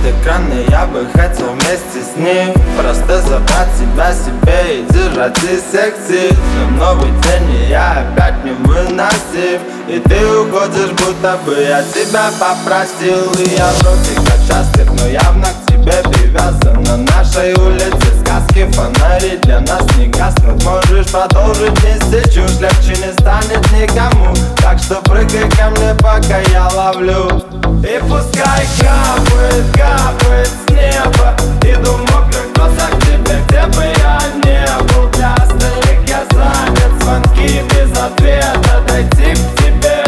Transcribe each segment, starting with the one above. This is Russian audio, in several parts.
стаканы, я бы хотел вместе с ним просто забрать себя себе и держать из секции. Но новый день, и я опять не выносив, и ты уходишь, будто бы я тебя попросил. И я вроде как счастлив, но явно к тебе привязан. На нашей улице сказки, фонари для нас не гаснут. Можешь продолжить нести чушь, легче не станет никому. Так что прыгай ко мне, пока я ловлю. И пускай капает, капает с неба. Иду в мокрых кроссах к тебе, где бы я не был. Для остальных я занят, звонки без ответа. Дойти к тебе,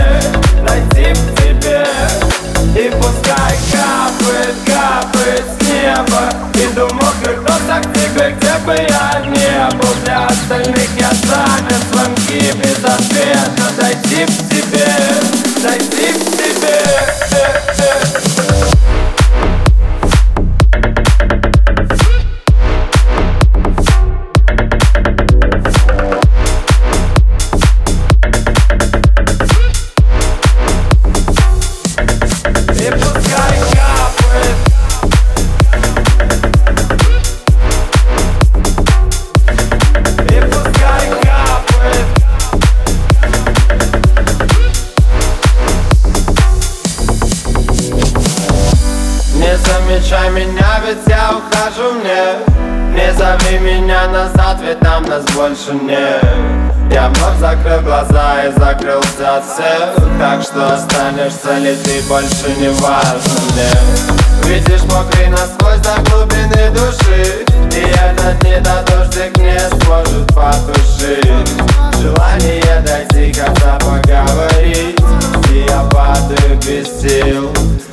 дойти к тебе. И пускай капает, капает с неба. Иду в мокрых кроссах к тебе, где бы я не был. Для остальных я занят, звонки без ответа. Дойти к тебе, дойти к тебе. Замечай меня, ведь я ухожу мне. Не зови меня назад, ведь там нас больше нет. Я вновь закрыл глаза и закрылся от всех. Так что останешься ли ты, больше не важно мне. Видишь мокрый насквозь до глубины души, и этот недодождик не сможет потушить желание дойти, когда поговорить. И я падаю без сил,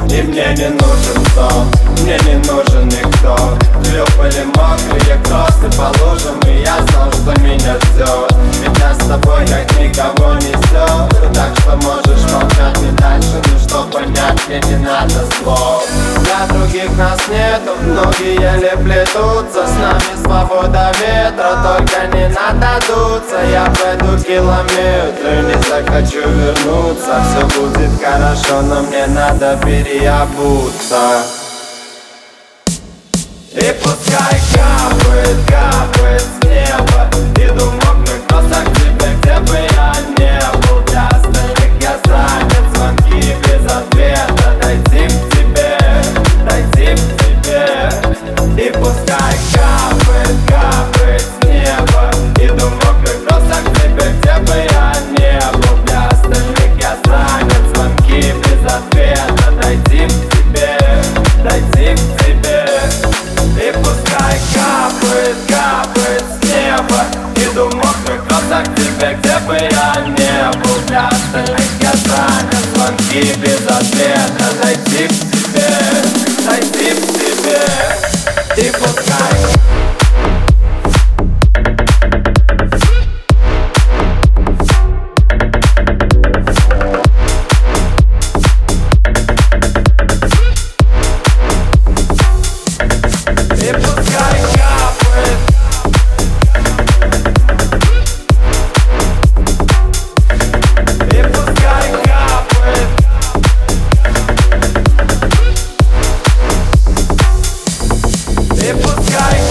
и мне не нужен сон, мне не нужен никто. Шлепали мокрые кроссы по лужам, и я знал, что меня ждет. Меня с тобой как никого не ждет. Так что можешь молчать не дальше, ну что понять, мне не надо слов. Для других нас нету, многие еле плетутся. С нами свобода ветра, только не надо дуться. Я пройду километры, не захочу вернуться. Все будет хорошо, но мне надо переобуться. И пускай капает, капает с неба. Иду в мокрых кроссах к тебе, где бы я не был. Для остальных я занят, звонки без ответа. Дойти к тебе, дойти к тебе. И пускай капает, капает с неба. Иду в мокрых кроссах к тебе, где бы я не был. Для остальных я занят, звонки без ответа. Дойти к тебе, дойти к тебе. И пускай капает, капает с неба. Иду в мокрых кроссах к тебе, где бы я не был. Для остальных я занят, звонки без ответа. Дойти к тебе, дойти к тебе. И пускай guys.